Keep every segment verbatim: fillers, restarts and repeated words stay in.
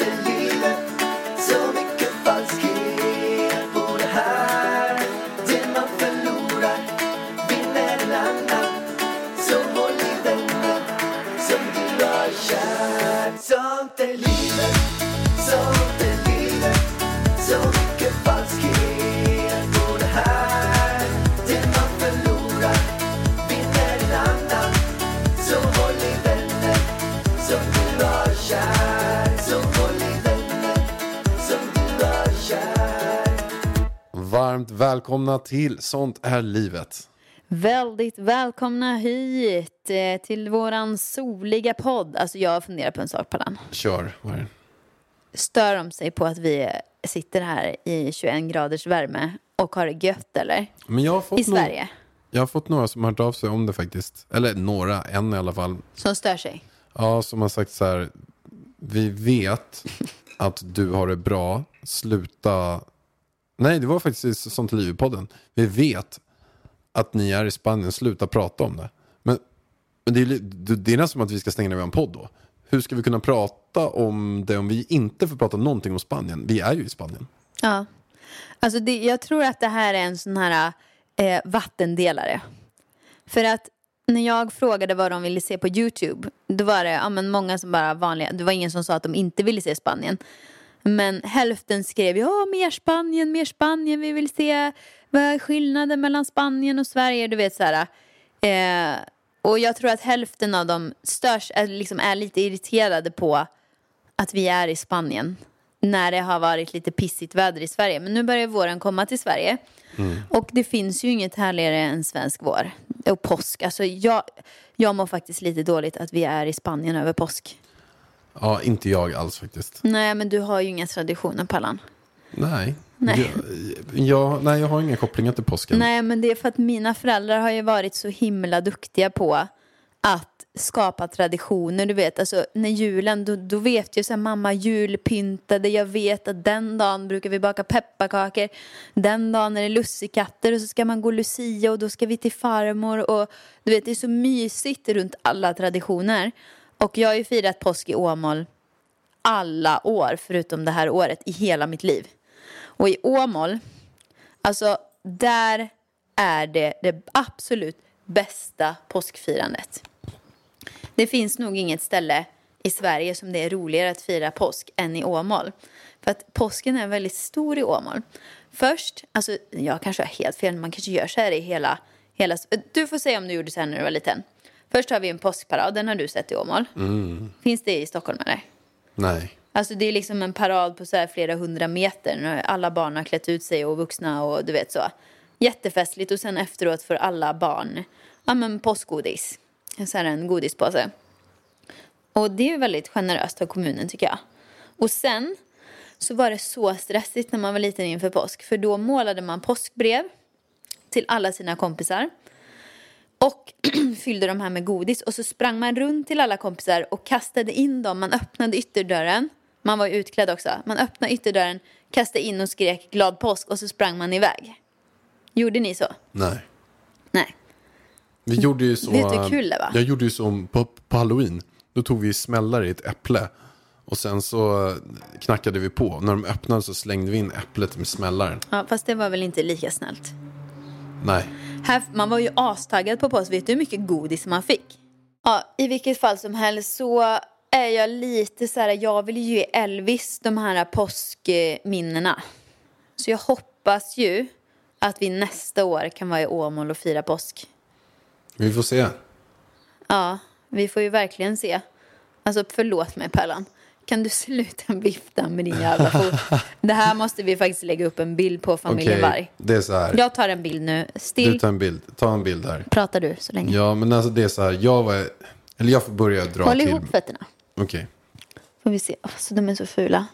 är livet. Så mycket falskhet på det här. Det man förlorar vinner en annan. Så håll i vännen som du har kär. Sånt är livet, sånt är livet. Så mycket falskhet på det här. Det man förlorar vinner en annan. Så håll i vännen som du har kär. Så håll i vännen som du har kär. Varmt välkomna till Sånt är livet. Väldigt välkomna hit eh, till våran soliga podd. Alltså jag funderar på en sak på den. Kör, vad är det? Stör de sig på att vi sitter här i tjugoen graders värme och har det gött eller? Men jag har fått I no- Sverige. Jag har fått några som har hört av sig om det faktiskt. Eller några, en i alla fall. Som stör sig. Ja, som har sagt så här. Vi vet att du har det bra. Sluta... Nej, det var faktiskt sånt liv i podden. Vi vet att ni är i Spanien. Sluta prata om det. Men, men det, är, det, det är nästan som att vi ska stänga ner en podd då. Hur ska vi kunna prata om det om vi inte får prata någonting om Spanien? Vi är ju i Spanien. Ja. Alltså det, jag tror att det här är en sån här eh, vattendelare. För att när jag frågade vad de ville se på YouTube, då var det ja, men många som bara vanliga. Det var ingen som sa att de inte ville se Spanien. Men hälften skrev ja, mer Spanien, mer Spanien. Vi vill se vad är skillnaden mellan Spanien och Sverige. Du vet så här... Eh, Och jag tror att hälften av dem störs, liksom är lite irriterade på att vi är i Spanien. När det har varit lite pissigt väder i Sverige. Men nu börjar våren komma till Sverige. Mm. Och det finns ju inget härligare än svensk vår. Och påsk. Alltså jag, jag mår faktiskt lite dåligt att vi är i Spanien över påsk. Ja, inte jag alls faktiskt. Nej, men du har ju inga traditioner, Pallan. Nej. Nej. Jag, jag, nej, jag har inga kopplingar till påsken. Nej, men det är för att mina föräldrar har ju varit så himla duktiga på att skapa traditioner. Du vet, alltså när julen, då, då vet jag så här, mamma julpyntade. Jag vet att den dagen brukar vi baka pepparkakor. Den dagen är det lussikatter och så ska man gå lucia och då ska vi till farmor. Och du vet, det är så mysigt runt alla traditioner. Och jag har ju firat påsk i Åmål alla år förutom det här året i hela mitt liv. Och i Åmål, alltså där är det det absolut bästa påskfirandet. Det finns nog inget ställe i Sverige som det är roligare att fira påsk än i Åmål. För att påsken är väldigt stor i Åmål. Först, alltså jag kanske har helt fel, man kanske gör så här i hela, hela... Du får säga om du gjorde så här när du var liten. Först har vi en påskparad, den har du sett i Åmål. Mm. Finns det i Stockholm eller? Nej. Alltså det är liksom en parad på så här flera hundra meter när alla barn har klätt ut sig och vuxna och du vet så. Jättefestligt och sen efteråt för alla barn. Ja men påskgodis. Så här en godispåse. Och det är väldigt generöst av kommunen tycker jag. Och sen så var det så stressigt när man var liten inför påsk. För då målade man påskbrev till alla sina kompisar. Och fyllde de här med godis. Och så sprang man runt till alla kompisar och kastade in dem. Man öppnade ytterdörren. Man var ju utklädd också. Man öppnade ytterdörren, kastade in och skrek glad påsk och så sprang man iväg. Gjorde ni så? Nej. Nej. Vi gjorde ju så. Det är kul, va? Jag gjorde ju så på, på Halloween. Då tog vi smällar i ett äpple och sen så knackade vi på. När de öppnade så slängde vi in äpplet med smällaren. Ja, fast det var väl inte lika snällt. Nej. Här, man var ju astaggad på påsk. Vet du hur mycket godis man fick? Ja, i vilket fall som helst så är jag lite så här, jag vill ju ge Elvis de här påskminnena. Så jag hoppas ju att vi nästa år kan vara i Åmål och fira påsk. Vi får se. Ja, vi får ju verkligen se. Alltså förlåt mig, Pärlan. Kan du sluta vifta med din jävla fot? Det här måste vi faktiskt lägga upp en bild på Familjen Varg. Okej, det är så här. Jag tar en bild nu. Still. Du tar en bild. Ta en bild här. Pratar du så länge? Ja, men alltså det är så här. Jag var... Eller jag får börja dra till. Håll ihop fötterna. Okej. Får vi se. Alltså de är så fula.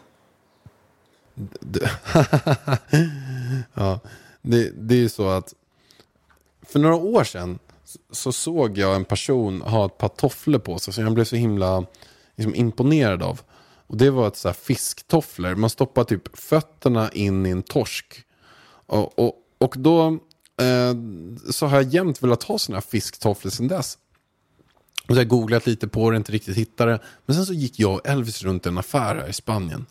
D- ja. Det, det är ju så att för några år sedan så såg jag en person ha ett par tofflor på sig som jag blev så himla liksom imponerad av. Och det var ett så här fisktofflor. Man stoppar typ fötterna in i en torsk. Och, och, och då eh, så har jag jämt velat ha såna här fisktofflor sedan dess. Och så har jag googlat lite på det, inte riktigt hittade det. Men sen så gick jag och Elvis runt en affär här i Spanien.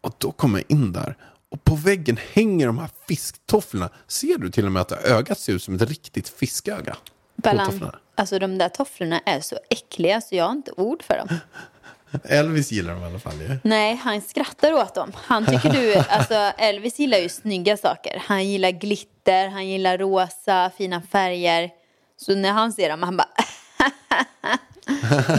Och då kom jag in där. Och på väggen hänger de här fisktofflorna. Ser du till och med att ögat ser ut som ett riktigt fisköga? Balans. Alltså de där tofflorna är så äckliga så jag har inte ord för dem. Elvis gillar dem i alla fall ju. Nej, han skrattar åt dem. Han tycker du, alltså Elvis gillar ju snygga saker. Han gillar glitter, han gillar rosa, fina färger. Så när han ser dem, han bara...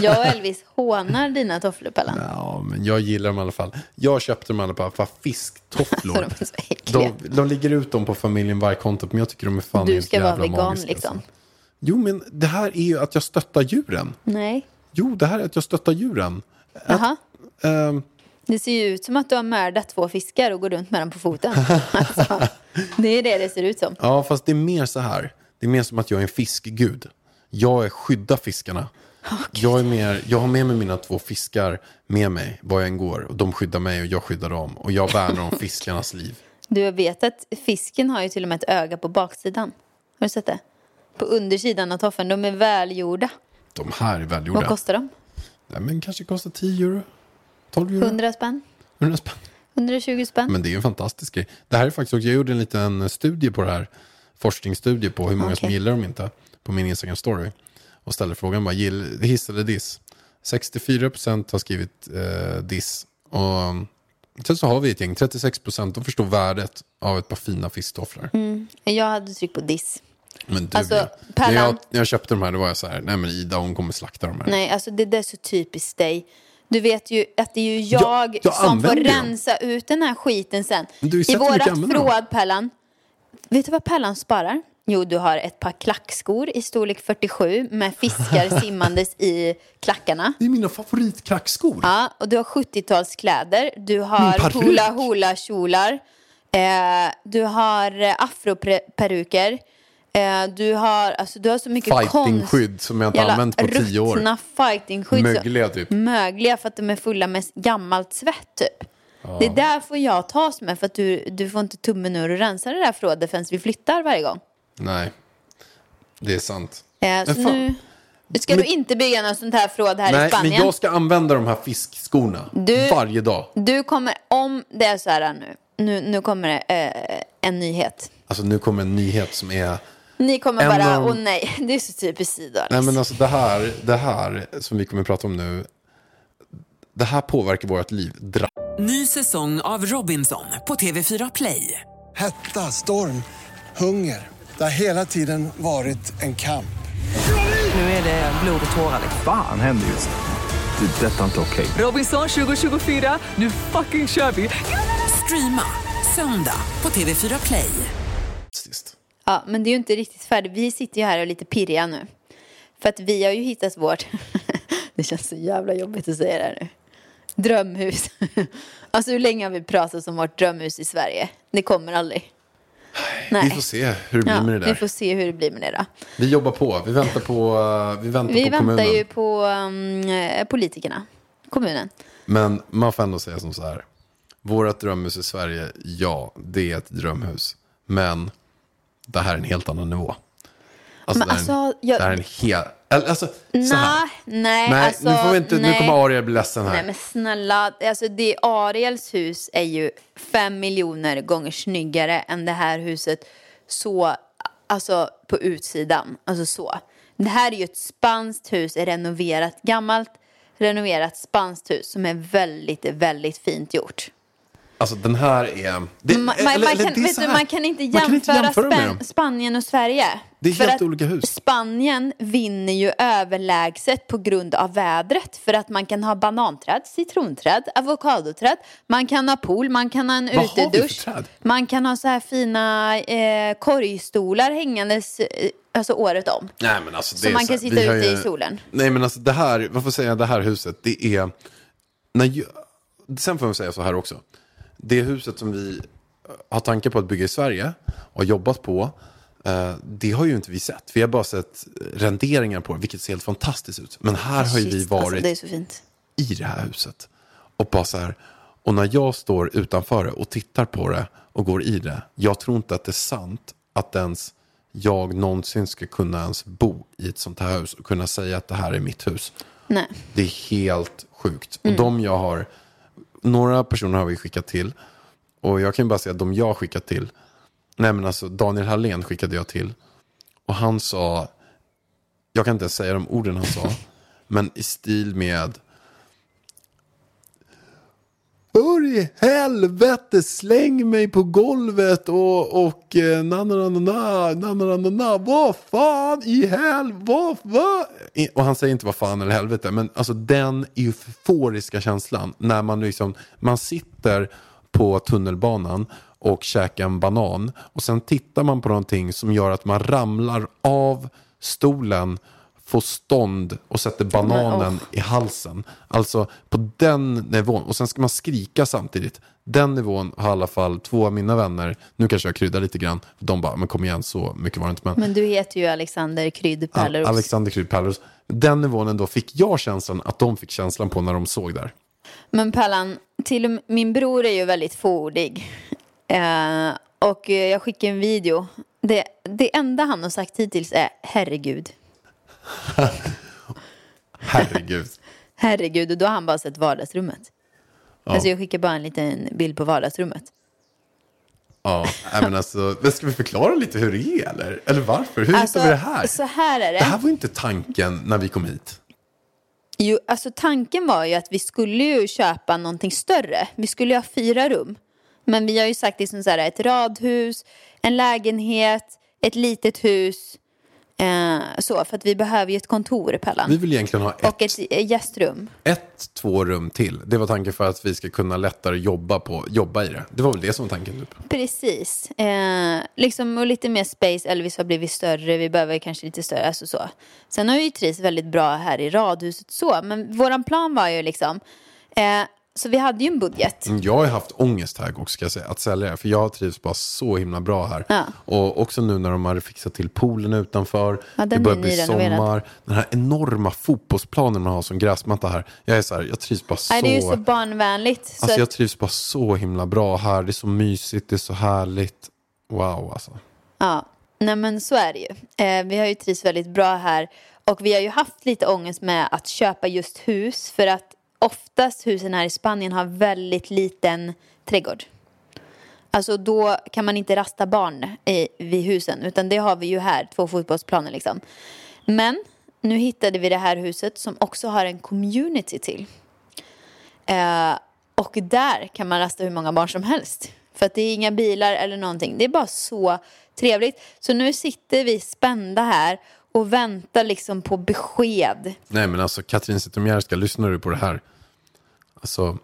Jag och Elvis hånar dina tofflor, Pallan. Ja, men jag gillar dem i alla fall. Jag köpte dem alla på för fisktofflor. Alltså, de, de, de ligger ut dem på Familjen Varg kontot, men jag tycker de är fan du ska jävla vara vegan magiska, liksom. Alltså. Jo, men det här är ju att jag stöttar djuren. Nej. Jo, det här är att jag stöttar djuren. Jaha. Ähm, det ser ju ut som att du har mördat två fiskar och går runt med dem på foten. Alltså, det är det det ser ut som. Ja, fast det är mer så här. Det är mer som att jag är en fiskgud. Jag är skydda fiskarna. Oh, jag, är mer, jag har med mig mina två fiskar med mig var jag än går. Och de skyddar mig och jag skyddar dem. Och jag värnar om fiskarnas liv. Du vet att fisken har ju till och med ett öga på baksidan. Har du sett det? På undersidan av toffen. De är välgjorda. De här är välgjorda. Vad kostar de? Nej, men kanske kostar tio euro. tolv euro. hundra spänn. hundra spänn. hundratjugo spänn. Men det är en fantastisk grej. Det här är faktiskt också, jag gjorde en liten studie på det här. Forskningsstudie på hur många okay. som gillar dem inte. På min Instagram story. Och ställer frågan bara, gill, hiss eller diss? sextiofyra procent har skrivit eh, diss. Och sen så har vi ett gäng, trettiosex procent de förstår värdet av ett par fina fisktofflor. Mm. Jag hade tryckt på diss. Men du, alltså, när, jag, när jag köpte de här, då var jag så här, nej men Ida, hon kommer slakta de här. Nej, alltså det där är så typiskt dig. Du vet ju att det är ju jag, jag, jag som får rensa dem. Ut den här skiten sen. Du, i vårat fråd, Pärlan. Vet du vad Pärlan sparar? Jo, du har ett par klackskor i storlek fyrtiosju med fiskar simmandes i klackarna. Det är mina favoritklackskor. Ja, och du har sjuttiotalskläder. Du har hula-hula-kjolar. Eh, du har afroperuker. Eh, du, har, alltså, du har så mycket konst. Fighting-skydd som jag inte har använt på tio år. Ruttna fighting-skydd. Mögliga typ. Mögliga för att de är fulla med gammalt svett typ. Ja. Det där får jag tas med för att du, du får inte tummen ur och rensa det där frådet förrän vi flyttar varje gång. Nej, det är sant. Ja, så nu, ska men, du inte bygga något sånt här fråd här nej, i Spanien? Nej, men jag ska använda de här fiskskorna du, varje dag. Du kommer, om det är så här nu, nu, nu kommer det eh, en nyhet. Alltså nu kommer en nyhet som är... Ni kommer bara, åh oh, nej, det är så typiskt sidor. Nej, men alltså det här, det här som vi kommer att prata om nu, det här påverkar vårt liv. Dra- Ny säsong av Robinson på T V fyra Play. Hetta, storm, hunger. Det har hela tiden varit en kamp. Nu är det blod och tårar. Fan händer just det. Det är detta inte okej. Okay. Robinson tjugo tjugofyra, nu fucking kör vi. Streama söndag på T V fyra Play. Ja, men det är ju inte riktigt färdigt. Vi sitter ju här och är lite pirriga nu. För att vi har ju hittat vårt... Det känns så jävla jobbigt att säga det här nu. Drömhus. Alltså hur länge har vi pratat om vårt drömhus i Sverige? Det kommer aldrig. Nej. Vi får se hur det blir ja, med det där. Vi får se hur det blir med det då. Vi jobbar på. Vi väntar på vi väntar vi på kommunen. Vi väntar ju på um, politikerna. Kommunen. Men man får ändå säga som så här. Vårat drömhus i Sverige, ja, det är ett drömhus. Men det här är en helt annan nivå. Alltså, men, alltså en, jag... det här är en helt... Alltså, så här. Nej, nej, nej alltså, nu får vi inte, nej. Nu kommer Ariel bli ledsen här. Nej, men snälla, alltså det Ariels hus är ju fem miljoner gånger snyggare än det här huset så alltså på utsidan, alltså så. Det här är ju ett spanskt hus, är renoverat gammalt, renoverat spanskt hus som är väldigt väldigt fint gjort. Alltså den här är... Det, man, eller, man, kan, det är vet du, man kan inte jämföra, kan inte jämföra Span- Spanien och Sverige. Det är för helt olika hus. Spanien vinner ju överlägset på grund av vädret. För att man kan ha bananträd, citronträd, avokadoträd. Man kan ha pool, man kan ha en Vad utedusch. Man kan ha så här fina eh, korgstolar hängandes eh, alltså året om. Nej, men alltså, det så är man kan så här, sitta ute ju, i solen. Nej men alltså det här, varför säger jag det här huset? Det är... Nej, sen får man säga så här också. Det huset som vi har tanke på att bygga i Sverige och jobbat på Uh, det har ju inte vi sett. Vi har bara sett renderingar på det, vilket ser helt fantastiskt ut. Men här oh, har ju vi varit alltså, det är så fint. I det här huset. Och bara så här, och när jag står utanför det och tittar på det och går i det, jag tror inte att det är sant att ens jag någonsin ska kunna ens bo i ett sånt här hus och kunna säga att det här är mitt hus. Nej. Det är helt sjukt. Mm. Och de jag har, några personer har vi skickat till, och jag kan bara säga att de jag skickat till, nej men alltså Daniel Hallén skickade jag till, och han sa, jag kan inte säga de orden han sa, men i stil med för i helvete, släng mig på golvet och, och eh, nananana, nananana, vad fan i helvete, vad fan? Och han säger inte vad fan eller helvete, men alltså den euforiska känslan när man liksom, man sitter på tunnelbanan och käkar en banan och sen tittar man på någonting som gör att man ramlar av stolen, få stånd och sätter bananen oh. i halsen. Alltså på den nivån. Och sen ska man skrika samtidigt. Den nivån har i alla fall två av mina vänner. Nu kanske jag kryddar lite grann. De bara, men kom igen, så mycket var det inte. Men, men du heter ju Alexander Kryddpärleros. Ja, Alexander Kryddpärleros. Den nivån ändå fick jag känslan att de fick känslan på när de såg där. Men Pallan, till och med, min bror är ju väldigt fåordig. Uh, och jag skickade en video. Det, det enda han har sagt hittills är herregud. Herregud. Herregud, och då har han bara sett vardagsrummet. Ja. Alltså jag skickar bara en liten bild på vardagsrummet. Ja, men alltså, ska vi förklara lite hur det är eller, eller varför? Hur alltså, hittar vi det här? Så här är det. Det här var inte tanken när vi kom hit. Jo, alltså tanken var ju att vi skulle ju köpa någonting större. Vi skulle ju ha fyra rum. Men vi har ju sagt liksom så här, ett radhus, en lägenhet, ett litet hus. Eh, så, för att vi behöver ju ett kontor, Pellan. Vi vill egentligen ha ett, och ett gästrum. Ett, två rum till. Det var tanken för att vi ska kunna lättare jobba, på, jobba i det. Det var väl det som var tanken typ. Precis. Eh, liksom, och lite mer space. Elvis har blivit större. Vi behöver kanske lite större. Alltså så. Sen har vi ju trivs väldigt bra här i radhuset. Så. Men våran plan var ju liksom... Eh, så vi hade ju en budget. Jag har haft ångest här också, ska jag säga, att sälja det. För jag trivs bara så himla bra här. Ja. Och också nu när de hade fixat till poolen utanför. Ja, det börjar bli sommar. Den här enorma fotbollsplanen man har som gräsmatta här. Jag är så här, jag trivs bara så... Nej, det är ju så barnvänligt. Så... Alltså jag trivs bara så himla bra här. Det är så mysigt, det är så härligt. Wow, alltså. Ja, nej men så är det ju. Eh, vi har ju trivs väldigt bra här. Och vi har ju haft lite ångest med att köpa just hus. För att oftast husen här i Spanien har väldigt liten trädgård. Alltså då kan man inte rasta barn i, vid husen. Utan det har vi ju här, två fotbollsplaner liksom. Men nu hittade vi det här huset som också har en community till. Eh, och där kan man rasta hur många barn som helst. För att det är inga bilar eller någonting. Det är bara så trevligt. Så nu sitter vi spända här och väntar liksom på besked. Nej men alltså Katrin Zettermjärska, lyssnar du på det här? Alltså,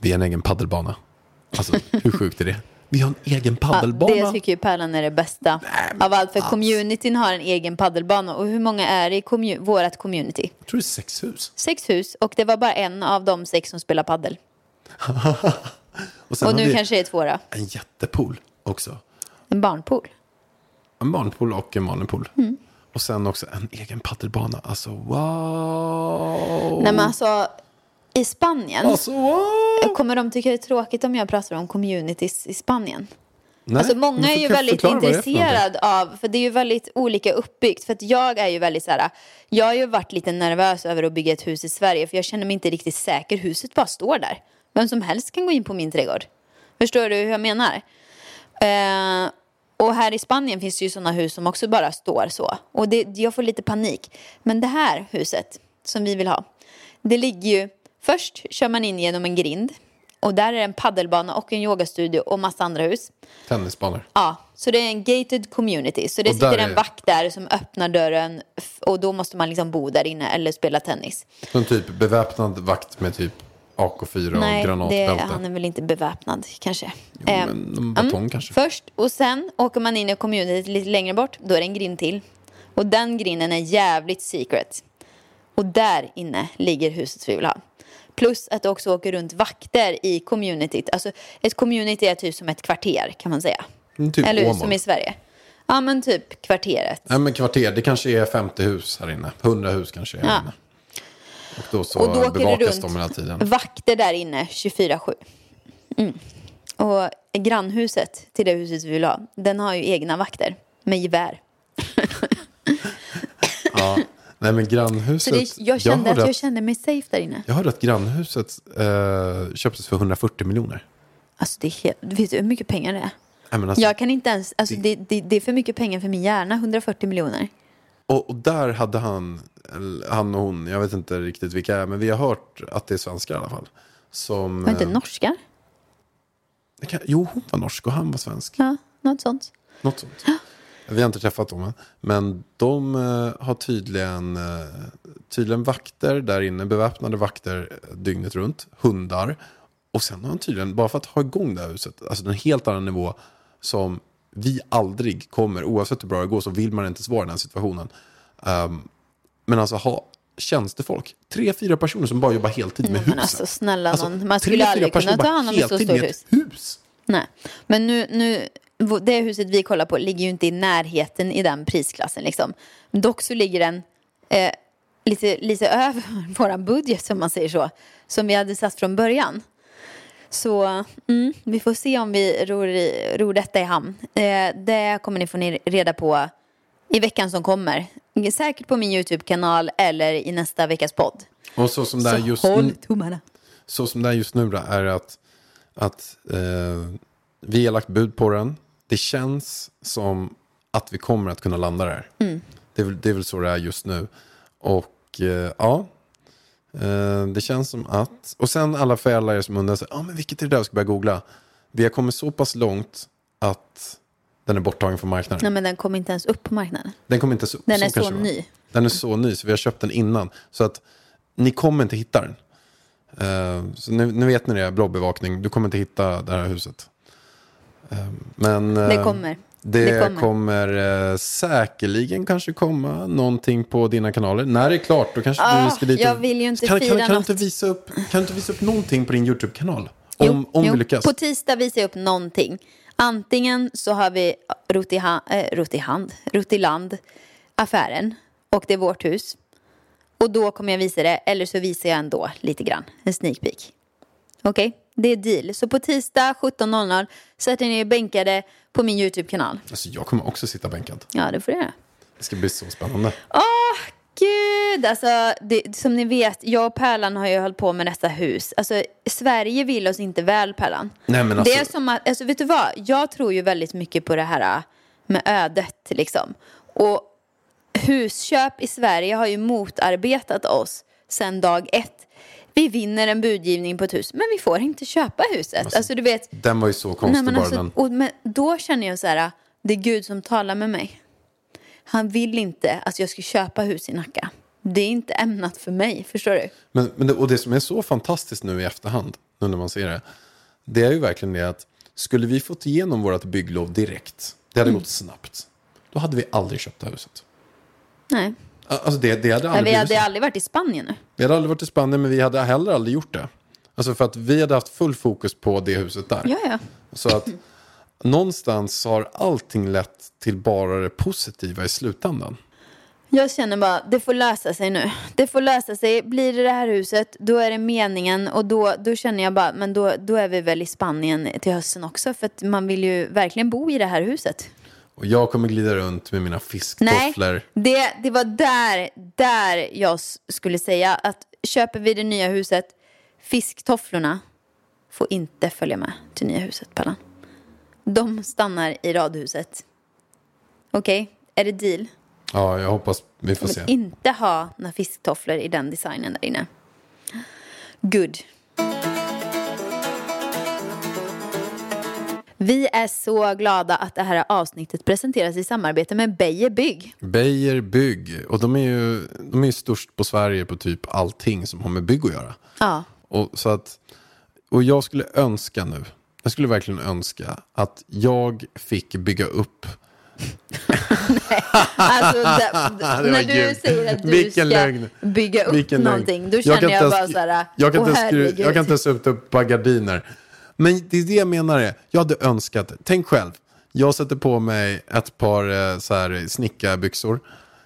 vi har en egen paddelbana. Alltså hur sjukt är det? Vi har en egen paddelbana. Ja, det tycker ju Pärlan är det bästa. Nej, av allt, för ass. communityn har en egen paddelbana. Och hur många är det i kommun- vårat community? Jag tror det är sex hus. Sex hus, och det var bara en av de sex som spelar paddel. och, och nu kanske det är två då. En jättepool också. En barnpool. En barnpool och en vanlig mm. Och sen också en egen paddelbana. Alltså wow. Nej men alltså i Spanien, alltså, wow. Kommer de tycka det är tråkigt om jag pratar om communities i Spanien? Nej, alltså många är ju väldigt intresserade av, för det är ju väldigt olika uppbyggt. För att jag är ju väldigt så här, jag har ju varit lite nervös över att bygga ett hus i Sverige, för jag känner mig inte riktigt säker. Huset bara står där. Vem som helst kan gå in på min trädgård. Förstår du hur jag menar? Eh Och här i Spanien finns det ju sådana hus som också bara står så. Och det, jag får lite panik. Men det här huset som vi vill ha, det ligger ju... Först kör man in genom en grind. Och där är en paddelbana och en yogastudio och massa andra hus. Tennisbanor. Ja, så det är en gated community. Så det sitter en är... vakt där som öppnar dörren. Och då måste man liksom bo där inne eller spela tennis. Som typ beväpnad vakt med typ A K fyra och nej, granatbälte. Nej, han är väl inte beväpnad, kanske. Jo, men en batong mm, kanske. Först, och sen åker man in i communityt lite längre bort. Då är det en grind till. Och den grinden är jävligt secret. Och där inne ligger huset vi vill ha. Plus att det också åker runt vakter i communityt. Alltså, ett community är typ som ett kvarter, kan man säga. Mm, typ eller Åmål. Som i Sverige. Ja, men typ kvarteret. Ja, men kvarter. Det kanske är femtio hus här inne. hundra hus kanske är här inne. Och då så och då bevakas de hela tiden. Vakter där inne tjugofyra sju. Mm. Och grannhuset till det huset vi vill ha, den har ju egna vakter med gevär. Ja, nej men grannhuset. Det, jag kände jag att, att jag kände mig safe där inne. Jag hörde att grannhuset eh, köptes för hundrafyrtio miljoner. Alltså det är helt, vet du hur mycket pengar det är? Nej, men alltså, jag kan inte ens, alltså det, det, det är för mycket pengar för min hjärna, hundrafyrtio miljoner. Och, och där hade han, han och hon, jag vet inte riktigt vilka är, men vi har hört att det är svenskar i alla fall. Som, var inte norskar? Kan, jo, hon var norsk och han var svensk. Ja, något sånt. Något sånt. Ja. Vi har inte träffat dem än. Men de har tydligen, tydligen vakter där inne, beväpnade vakter dygnet runt, hundar. Och sen har de tydligen, bara för att ha igång det här huset, alltså en helt annan nivå som vi aldrig kommer, oavsett hur bra det går så vill man inte svara i den här situationen. Um, men alltså ha tjänstefolk. Tre, fyra personer som bara jobbar heltid med huset. Men alltså snälla någon, alltså, man skulle tre, aldrig kunna ta hand om ett så stort hus. hus. Nej, men nu, nu, det huset vi kollar på ligger ju inte i närheten i den prisklassen liksom. Dock så ligger den eh, lite, lite över våran budget som man säger så. Som vi hade satt från början. Så mm, vi får se om vi ror, i, ror detta i hamn. Eh, det kommer ni få reda på i veckan som kommer. Säkert på min YouTube-kanal eller i nästa veckas podd. Och så som där just håll tummarna. Så som där just nu då är att, att eh, vi har lagt bud på den. Det känns som att vi kommer att kunna landa där. Mm. Det, är, det är väl så det är just nu. Och eh, ja... det känns som att, och sen alla föräldrar som undrar sig, ah, men vilket är det där jag ska börja googla. Vi har kommit så pass långt att den är borttagen från marknaden. Nej, men den kom inte ens upp på marknaden. Den kom inte ens upp. Den är så ny. Var. Den är så ny så vi har köpt den innan. Så att ni kommer inte hitta den. Uh, så nu, nu vet ni det, blåbevakning. Du kommer inte hitta det här huset. Uh, men uh, det kommer. Det, det kommer, kommer eh, säkerligen kanske komma någonting på dina kanaler. När det är klart då kanske oh, du ska dit. Jag vill ju inte kan, fira kan, kan något. Du inte visa upp, kan du inte visa upp någonting på din YouTube-kanal? Jo, om om jo. Vi lyckas. På tisdag visar jag upp någonting. Antingen så har vi rot i, ha, eh, rot i hand, rot i land, affären och det är vårt hus. Och då kommer jag visa det. Eller så visar jag ändå lite grann. En sneak peek. Okej? Okay? Det är deal. Så på tisdag sjutton noll noll sätter ni er bänkade på min YouTube-kanal. Alltså jag kommer också sitta bänkad. Ja, det får jag. Det ska bli så spännande. Åh, oh, gud! Alltså, det, som ni vet, jag och Pärlan har ju hållit på med detta hus. Alltså, Sverige vill oss inte väl, Pärlan. Nej, men alltså... Det är som att, alltså, vet du vad? Jag tror ju väldigt mycket på det här med ödet, liksom. Och husköp i Sverige har ju motarbetat oss sedan dag ett. Vi vinner en budgivning på ett hus, men vi får inte köpa huset. Alltså, alltså, du vet, den var ju så konstig. Nej, men, alltså, den. Och, men då känner jag så här, det är Gud som talar med mig. Han vill inte att alltså, jag ska köpa hus i Nacka. Det är inte ämnat för mig, förstår du? Men, men det, och det som är så fantastiskt nu i efterhand, nu när man ser det, det är ju verkligen det att skulle vi fått igenom vårt bygglov direkt, det hade mm. gått snabbt, då hade vi aldrig köpt det här huset. Nej. Alltså det, det hade aldrig vi hade aldrig varit i Spanien nu. Vi hade aldrig varit i Spanien, men vi hade heller aldrig gjort det. Alltså för att vi hade haft full fokus på det huset där. Ja, ja. Så att någonstans har allting lett till bara det positiva i slutändan. Jag känner bara, det får lösa sig nu. Det får lösa sig. Blir det det här huset, då är det meningen. Och då, då känner jag bara, men då, då är vi väl i Spanien till hösten också. För att man vill ju verkligen bo i det här huset. Och jag kommer glida runt med mina fisktofflor. Nej, det, det var där, där jag skulle säga att köper vi det nya huset, fisktofflorna får inte följa med till nya huset, Pallan. De stannar i radhuset. Okej, okay, är det deal? Ja, jag hoppas vi får se. Inte ha några fisktofflor i den designen där inne. Good. Vi är så glada att det här avsnittet presenteras i samarbete med Beijerbygg. Beijerbygg. Och de är ju de är ju störst på Sverige på typ allting som har med bygg att göra. Ja. Och, så att, och jag skulle önska nu, jag skulle verkligen önska att jag fick bygga upp... Nej, alltså där, när du ljud. Säger att du Vilken ska lögn. Bygga upp Vilken någonting, lögn. Då känner jag, jag ens, bara såhär... Jag kan inte jag kan inte sätta upp ett par gardiner. Men det är det jag menar är, jag hade önskat, tänk själv, Jag sätter på mig ett par så här snickarbyxor.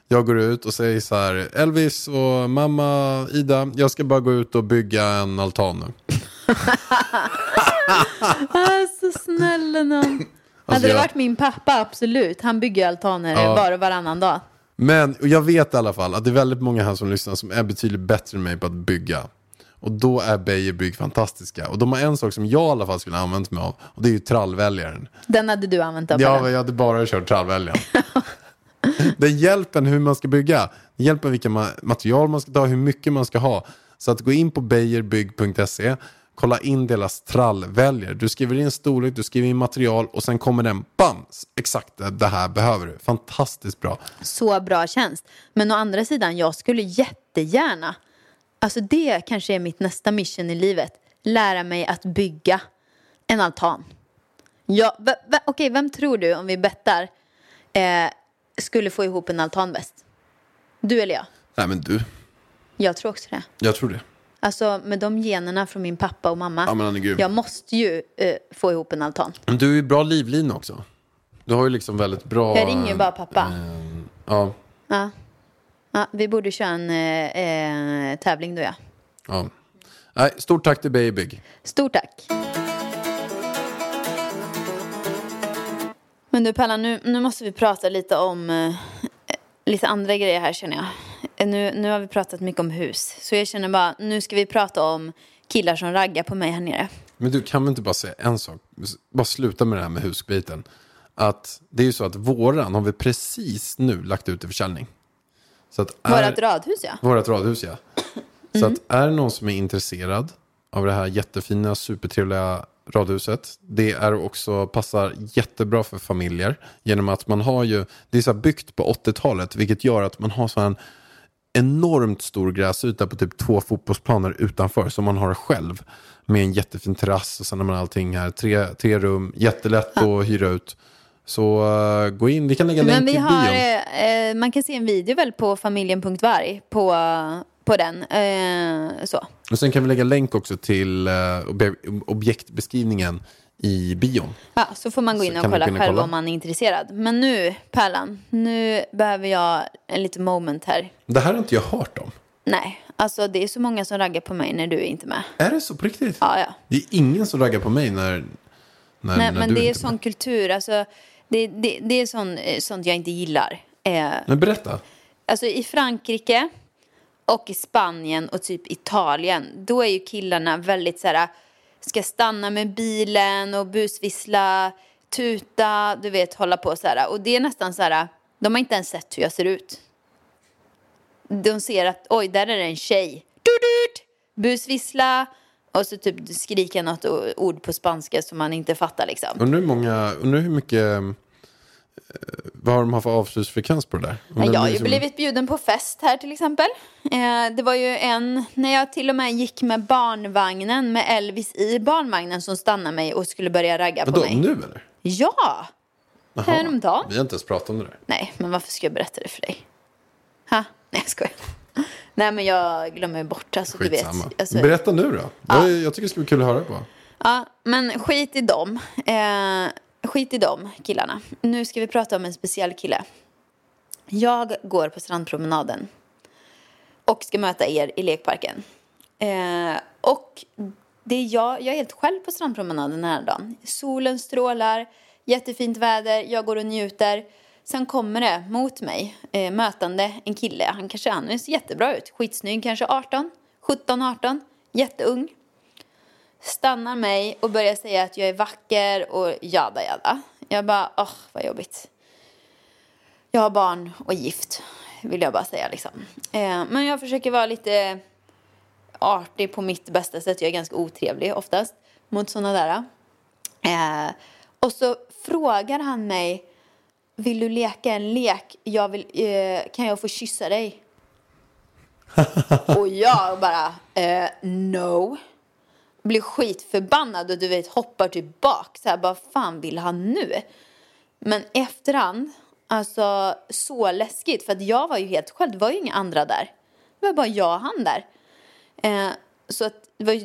Jag går ut och säger så här: Elvis och mamma Ida, jag ska bara gå ut och bygga en altan nu. Alltså snälla någon. Hade det varit min pappa, absolut. Han bygger altaner ja. Var och varannan dag. Men och jag vet i alla fall att det är väldigt många här som lyssnar som är betydligt bättre än mig på att bygga. Och då är Beijerbygg fantastiska. Och de har en sak som jag i alla fall skulle ha använt mig av. Och det är ju trallväljaren. Den hade du använt av? Ja, jag hade bara kört trallväljaren. Den hjälper hur man ska bygga. Den hjälper vilka material man ska ta, hur mycket man ska ha. Så att gå in på beijerbygg punkt se. Kolla in deras trallväljare. Du skriver in storlek, du skriver in material. Och sen kommer den, bam, exakt det här behöver du. Fantastiskt bra. Så bra tjänst. Men å andra sidan, jag skulle jättegärna... Alltså det kanske är mitt nästa mission i livet. Lära mig att bygga en altan. Ja, v- v- okej, vem tror du, om vi bettar, eh, skulle få ihop en altan bäst? Du eller jag? Nej, men du. Jag tror också det. Jag tror det. Alltså med de generna från min pappa och mamma. Ja, men han är grym. Jag måste ju eh, få ihop en altan. Men du är ju bra livlin också. Du har ju liksom väldigt bra... Jag ringer ju bara pappa. Eh, ja. Ja. Ja, vi borde köra en eh, tävling då, ja. Ja. Nej, stort tack till Beijerbygg. Stort tack. Men du Pella, nu, nu måste vi prata lite om eh, lite andra grejer här, känner jag. Nu, nu har vi pratat mycket om hus. Så jag känner bara, nu ska vi prata om killar som raggar på mig här nere. Men du kan väl inte bara säga en sak? Bara sluta med det här med husbiten. Att det är ju så att våran har vi precis nu lagt ut i försäljning. Så att är, vårat radhus, ja. Vårat radhus, ja. Så mm. att är det någon som är intresserad av det här jättefina, supertrevliga radhuset. Det är också, passar jättebra för familjer. Genom att man har ju, det är så byggt på åttiotalet. Vilket gör att man har så en enormt stor gräsyta på typ två fotbollsplaner utanför. Som man har själv. Med en jättefin terrass och sen har man allting här. Tre, tre rum, jättelätt ja. Att hyra ut. Så uh, gå in, vi kan lägga länk till bion. Man kan se en video väl på familjen punkt varg på, på den. Uh, så. Och sen kan vi lägga länk också till uh, ob- objektbeskrivningen i bion. Ja, så får man gå in och, och kolla själv kolla. Om man är intresserad. Men nu, Pärlan, nu behöver jag en liten moment här. Det här har inte jag hört om. Nej, alltså det är så många som raggar på mig när du är inte med. Är det så på riktigt? Ja, ja. Det är ingen som raggar på mig när... Nej, Nej men det är, är sån med. Kultur alltså, det, det, det är sån, sånt jag inte gillar eh, Men berätta. Alltså i Frankrike och i Spanien och typ Italien, då är ju killarna väldigt såhär, ska stanna med bilen och busvissla, tuta, du vet, hålla på såhär. Och det är nästan såhär, de har inte ens sett hur jag ser ut. De ser att, oj, där är det en tjej, du-dut! Busvissla. Och så typ skrika något ord på spanska som man inte fattar liksom. Och nu många, och nu hur mycket, vad har de haft för avslutsfrekvens på det där? Ja, jag har ju som... blivit bjuden på fest här till exempel. Eh, det var ju en, när jag till och med gick med barnvagnen, med Elvis i barnvagnen, som stannade mig och skulle börja ragga men på då, mig. Nu eller? Ja! Häromdagen. Vi har inte ens pratat om det där. Nej, men varför ska jag berätta det för dig? Ha? Nej, jag skojar. Nej, men jag glömmer bort, alltså, du vet. Alltså, berätta nu då. Ja. Jag, jag tycker det skulle vara kul att höra på. Ja, men skit i dem. Eh, skit i dem, killarna. Nu ska vi prata om en speciell kille. Jag går på strandpromenaden. Och ska möta er i lekparken. Eh, och det är jag, jag är helt själv på strandpromenaden den här dagen. Solen strålar, jättefint väder, jag går och njuter. Sen kommer det mot mig, eh, mötande, en kille. Han kanske han ser jättebra ut. Skitsnygg, kanske arton, sjutton, arton. Jätteung. Stannar mig och börjar säga att jag är vacker och jada, jada. Jag bara, åh, vad jobbigt. Jag har barn och gift, vill jag bara säga liksom. Eh, men jag försöker vara lite artig på mitt bästa sätt. Jag är ganska otrevlig oftast mot sådana där. Eh, och så frågar han mig, vill du leka en lek? Jag vill, eh, kan jag få kyssa dig? Och jag bara, eh, no. Blir skitförbannad och du vet, hoppar tillbaka. Så här, vad fan vill han nu? Men efterhand, alltså så läskigt. För att jag var ju helt själv, det var ju inga andra där. Det var bara jag och han där. Eh, så att,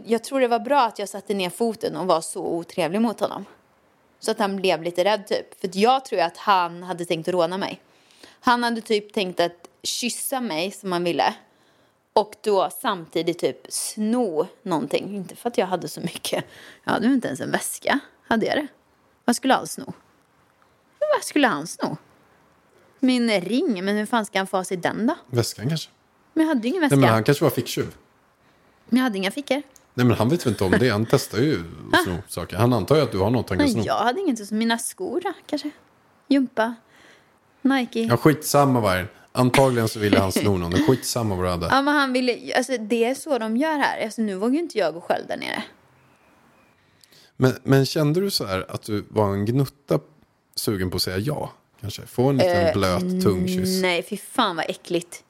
jag tror det var bra att jag satte ner foten och var så otrevlig mot honom. Så att han blev lite rädd typ. För jag tror att han hade tänkt att råna mig. Han hade typ tänkt att kyssa mig som han ville. Och då samtidigt typ sno någonting. Inte för att jag hade så mycket. Jag hade inte ens en väska. Hade jag det? Vad skulle han sno? Vad skulle han sno? Min ring. Men hur fan ska han få sig den då? Väskan kanske. Men jag hade ingen väska. Nej, men han kanske var ficktjuv. Men jag hade inga fickor. Nej, men han vet inte om det. Han testar ju att sno saker. Han antar ju att du har något han kan sno. Jag hade inget. Mina skor kanske. Jumpa. Nike. Ja, skitsamma var det. Antagligen så ville han sno någon. Skitsamma vad det hade. Ja, men han ville... Alltså, det är så de gör här. Alltså, nu vågar ju inte jag gå själv där nere. Men, men kände du så här att du var en gnutta sugen på att säga ja? Kanske få en liten uh, blöt tungkyss. Nej, fy fan vad äckligt.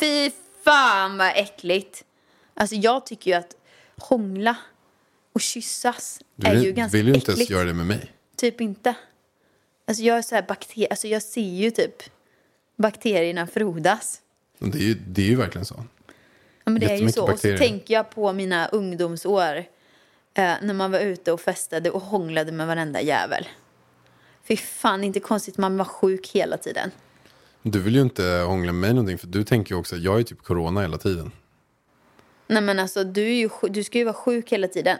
Fy fan vad äckligt. Alltså, jag tycker ju att hångla och kyssas du är ju vill, ganska äckligt. Du vill ju inte ens göra det med mig. Typ inte. Alltså, jag är så här bakterier... Alltså, jag ser ju typ... Bakterierna frodas. Det är ju, det är ju verkligen så. Ja, men det är ju så. Bakterier. Och så tänker jag på mina ungdomsår. Eh, när man var ute och festade och hånglade med varenda jävel. Fy fan, inte konstigt. Man var sjuk hela tiden. Du vill ju inte hångla med någonting. För du tänker ju också att jag är typ corona hela tiden. Nej, men alltså du, är ju, du ska ju vara sjuk hela tiden.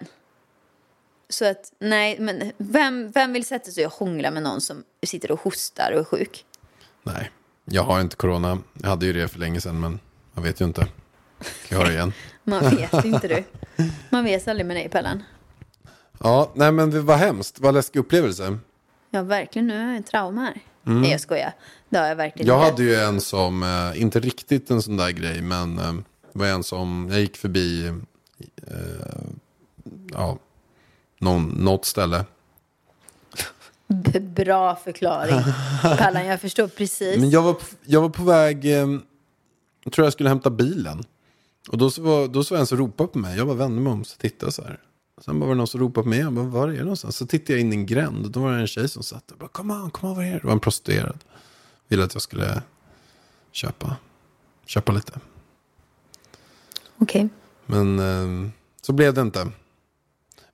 Så att, nej. Men vem, vem vill sätta sig och hångla med någon som sitter och hostar och är sjuk? Nej. Jag har inte corona. Jag hade ju det för länge sedan, men man vet ju inte. Jag har det igen. Man vet inte du. Man vet aldrig med dig, Pellan. Ja, nej men det var hemskt. Vad läskig upplevelse. Ja, verkligen. Nu har jag en trauma här. Mm. Nej, jag skojar. Det har jag verkligen. Jag hade ju en som, inte riktigt en sån där grej, men det var en som, jag gick förbi eh, ja, någon, något ställe. B- bra förklaring, Pallan, jag förstår precis. Men jag var, jag var på väg, eh, jag tror jag skulle hämta bilen. Och då så var, då så var en som ropade på mig. Jag bara vände mig om så tittade så här. Sen bara var det någon som ropade på mig. Jag bara, var är det någonstans? Så tittade jag in i en gränd och då var det en tjej som satt där. Jag bara, kom on, kom on, var är det? Det var en prostituerad. Ville att jag skulle köpa, köpa lite. Okej. Okay. Men eh, så blev det inte.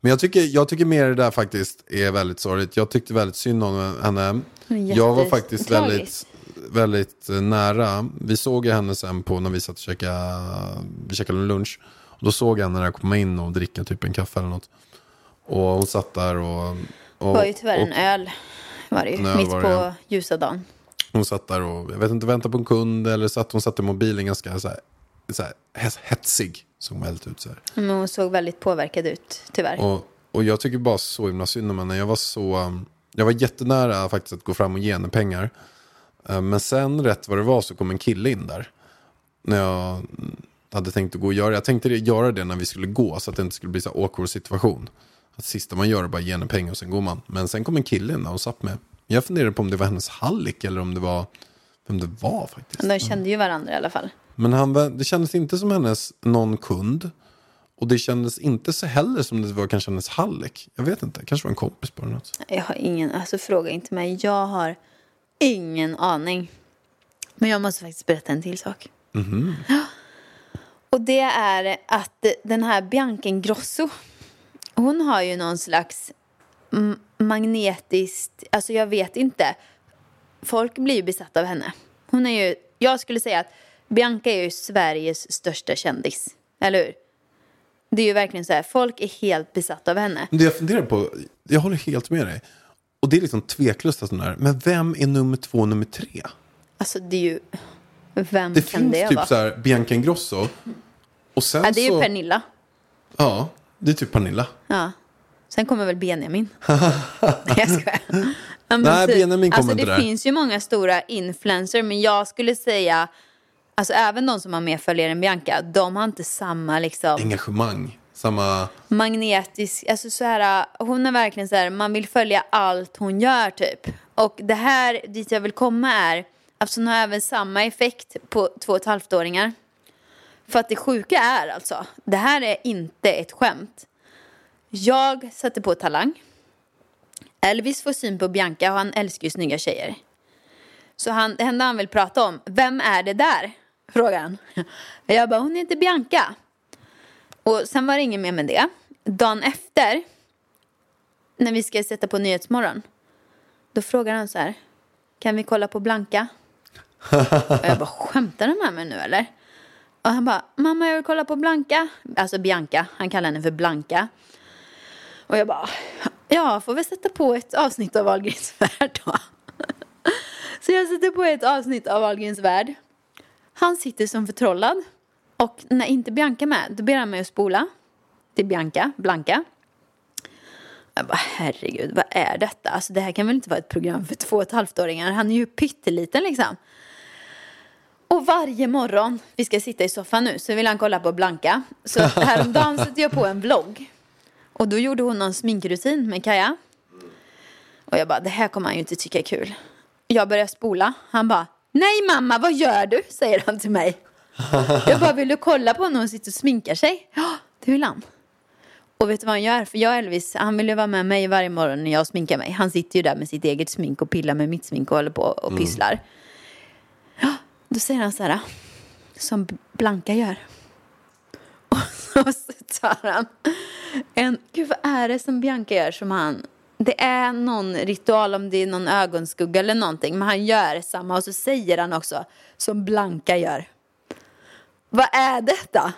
Men jag tycker, jag tycker mer det där faktiskt är väldigt sorgligt. Jag tyckte väldigt synd om henne. Jättes- jag var faktiskt väldigt, väldigt nära. Vi såg henne sen på när vi satt och käkade, vi käkade lunch. Och då såg jag henne när jag kom in och dricka typ en kaffe eller något. Och hon satt där och... och var ju tyvärr och, en öl var det ju, mitt var det. På ljusa dagen. Hon satt där och, jag vet inte, väntade på en kund eller satt, hon satt i mobilen ganska så här, så här hetsig. Såg väldigt ut så här. Men hon såg väldigt påverkad ut, tyvärr. Och, och jag tycker bara så himla synd om henne. Jag var så... Jag var jättenära faktiskt att gå fram och ge henne pengar. Men sen, rätt vad det var, så kom en kille in där. När jag hade tänkt att gå och göra det. Jag tänkte göra det när vi skulle gå. Så att det inte skulle bli så awkward situation. Att sista man gör är bara ge henne pengar och sen går man. Men sen kom en kille in där och satt med. Jag funderade på om det var hennes hallick eller om det var... Vem det var faktiskt. Men de kände ju varandra i alla fall. Men han, det kändes inte som hennes någon kund. Och det kändes inte så heller som det var kanske hennes hallick. Jag vet inte, kanske var en kompis på något. Jag har ingen, alltså fråga inte mig. Jag har ingen aning. Men jag måste faktiskt berätta en till sak. Mm-hmm. Och det är att den här Bianca Ingrosso. Hon har ju någon slags m- magnetiskt, alltså jag vet inte. Folk blir ju besatta av henne. Hon är ju, jag skulle säga att Bianca är ju Sveriges största kändis. Eller hur? Det är ju verkligen så här. Folk är helt besatta av henne. Det jag funderar på, jag håller helt med dig. Och det är liksom tveklöst att sån här. Men vem är nummer två och nummer tre? Alltså det är ju... Vem det kan det vara? Det finns typ va? Så här Bianca Ingrosso. Och sen ja, det är ju så... Pernilla. Ja, det är typ Pernilla. Ja. Sen kommer väl Benjamin. Jag skojar. Men nej, typ, Benjamin kommer alltså, inte det där. Det finns ju många stora influencer. Men jag skulle säga... Alltså även de som har mer följare än Bianca, de har inte samma liksom... Engagemang, samma... Magnetisk, alltså så här, hon är verkligen så här, man vill följa allt hon gör typ. Och det här, dit jag vill komma är, alltså hon har även samma effekt på två och ett halvtåringar. För att det sjuka är alltså, det här är inte ett skämt. Jag satte på Talang. Elvis får syn på Bianca och han älskar ju snygga tjejer. Så han, det hände han vill prata om, vem är det där? Frågan. Jag bara, hon heter Bianca. Och sen var det ingen mer med det. Dagen efter när vi ska sätta på Nyhetsmorgon, då frågar han så här: kan vi kolla på Blanka? Och jag bara, skämtar de med mig nu eller? Och han bara, mamma jag vill kolla på Blanka. Alltså Bianca, han kallar henne för Blanka. Och jag bara, ja, får vi sätta på ett avsnitt av Valgrins värld då? Så jag sätter på ett avsnitt av Valgrins värld. Han sitter som förtrollad. Och när inte Bianca är med, då ber han mig att spola till Bianca, Blanka. Jag bara, herregud, vad är detta? Alltså det här kan väl inte vara ett program för två och ett halvt-åringar. Han är ju pytteliten liksom. Och varje morgon, vi ska sitta i soffan nu, så vill han kolla på Blanka. Så häromdagen satte jag på en vlogg. Och då gjorde hon någon sminkrutin med Kaja. Och jag bara, det här kommer han ju inte tycka är kul. Jag började spola. Han bara, nej mamma, vad gör du? Säger han till mig. Jag bara, vill du kolla på när hon sitter och sminkar sig? Ja, det vill han. Och vet du vad han gör? För jag och Elvis, han vill ju vara med mig varje morgon när jag sminkar mig. Han sitter ju där med sitt eget smink och pillar med mitt smink och håller på och mm. pysslar. Ja, då säger han så här, som Blanka gör. Och så tar han en, gud vad är det som Bianca gör som han... Det är någon ritual, om det är någon ögonskugga eller någonting. Men han gör samma och så säger han också som Blanka gör. Vad är detta?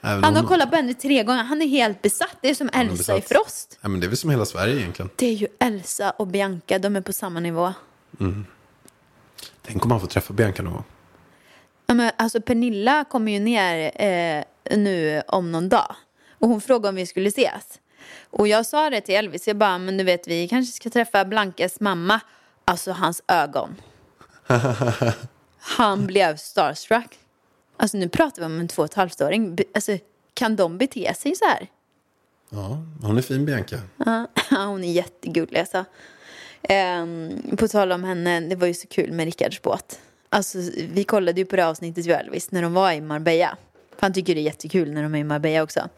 Även han har hon... kollat på henne tre gånger. Han är helt besatt. Det är som Elsa besatt. I Frost. Ja, men det är väl som hela Sverige egentligen. Det är ju Elsa och Bianca. De är på samma nivå. Mm. Tänk om man får träffa Bianca någon gång. Ja, men alltså Pernilla kommer ju ner eh, nu om någon dag. Och hon frågade om vi skulle ses. Och jag sa det till Elvis. Jag bara, men du vet, vi kanske ska träffa Blankas mamma. Alltså hans ögon. Han blev starstruck. Alltså nu pratar vi om en två och ett halvt-åring. Alltså, kan de bete sig så här? Ja, hon är fin Bianca. Ja, hon är jättegullig alltså. Ehm, på tal om henne, det var ju så kul med Rickards båt. Alltså, vi kollade ju på det avsnittet ju Elvis när de var i Marbella. För han tycker det är jättekul när de är i Marbella också.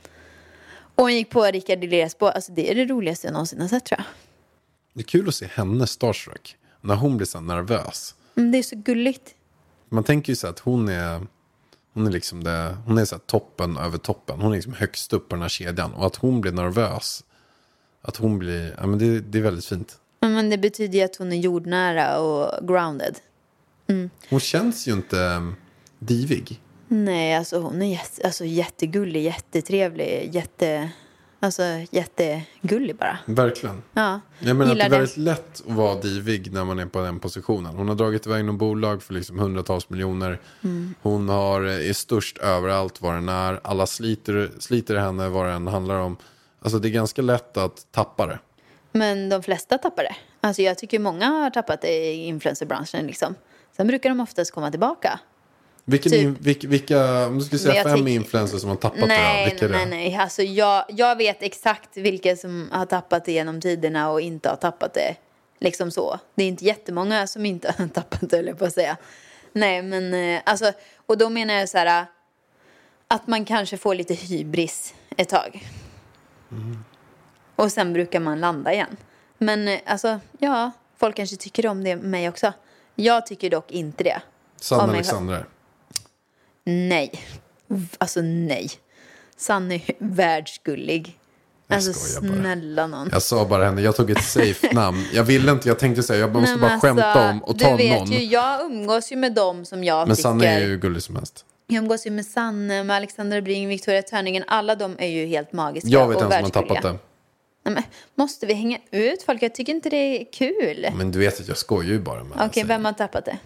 Och hon gick på Rickard i deras båt. Alltså det är det roligaste jag någonsin har sett, tror jag. Det är kul att se henne starstruck. När hon blir så nervös. Mm, det är så gulligt. Man tänker ju så att hon är... Hon är liksom det, hon är så här toppen över toppen. Hon är liksom högst upp på den här kedjan. Och att hon blir nervös. Att hon blir... Ja, men det, det är väldigt fint. Men det betyder ju att hon är jordnära och grounded. Mm. Hon känns ju inte divig. Nej, alltså hon är jätte, alltså, jättegullig, jättetrevlig, jätte... Alltså jättegullig bara. Verkligen. Ja. Jag menar att det är väldigt lätt att vara divig när man är på den positionen. Hon har dragit iväg någon bolag för liksom hundratals miljoner. Mm. Hon har, är störst överallt vad den är. Alla sliter, sliter henne vad den handlar om. Alltså det är ganska lätt att tappa det. Men de flesta tappar det. Alltså jag tycker många har tappat det i influencerbranschen liksom. Sen brukar de oftast komma tillbaka. Vilken, typ, vilka, vilka, om du skulle säga fem tyck- influencers som har tappat nej, det? Vilka nej, det? nej. Alltså jag, jag vet exakt vilka som har tappat det genom tiderna och inte har tappat det. Liksom så. Det är inte jättemånga som inte har tappat det, eller på att säga. Nej, men alltså, och då menar jag så här att man kanske får lite hybris ett tag. Mm. Och sen brukar man landa igen. Men alltså, ja, folk kanske tycker om det, mig också. Jag tycker dock inte det. Sanna oh Alexandra. Nej. Alltså nej. Sanna är världsgullig. Alltså snälla någon. Jag sa bara henne, jag tog ett safe namn. Jag ville inte, jag tänkte säga, jag måste nej, bara alltså, skämta om och ta någon. Du vet någon. Ju, jag umgås ju med dem som jag men tycker. Men Sanna är ju gullig som helst. Jag umgås ju med Sanna, med Alexandra Bring, Victoria Törningen. Alla de är ju helt magiska och världsgulliga. Jag vet inte som har tappat det. Nej, men måste vi hänga ut folk? Jag tycker inte det är kul. Men du vet att jag skojar ju bara med. Okej, okay, vem har tappat det?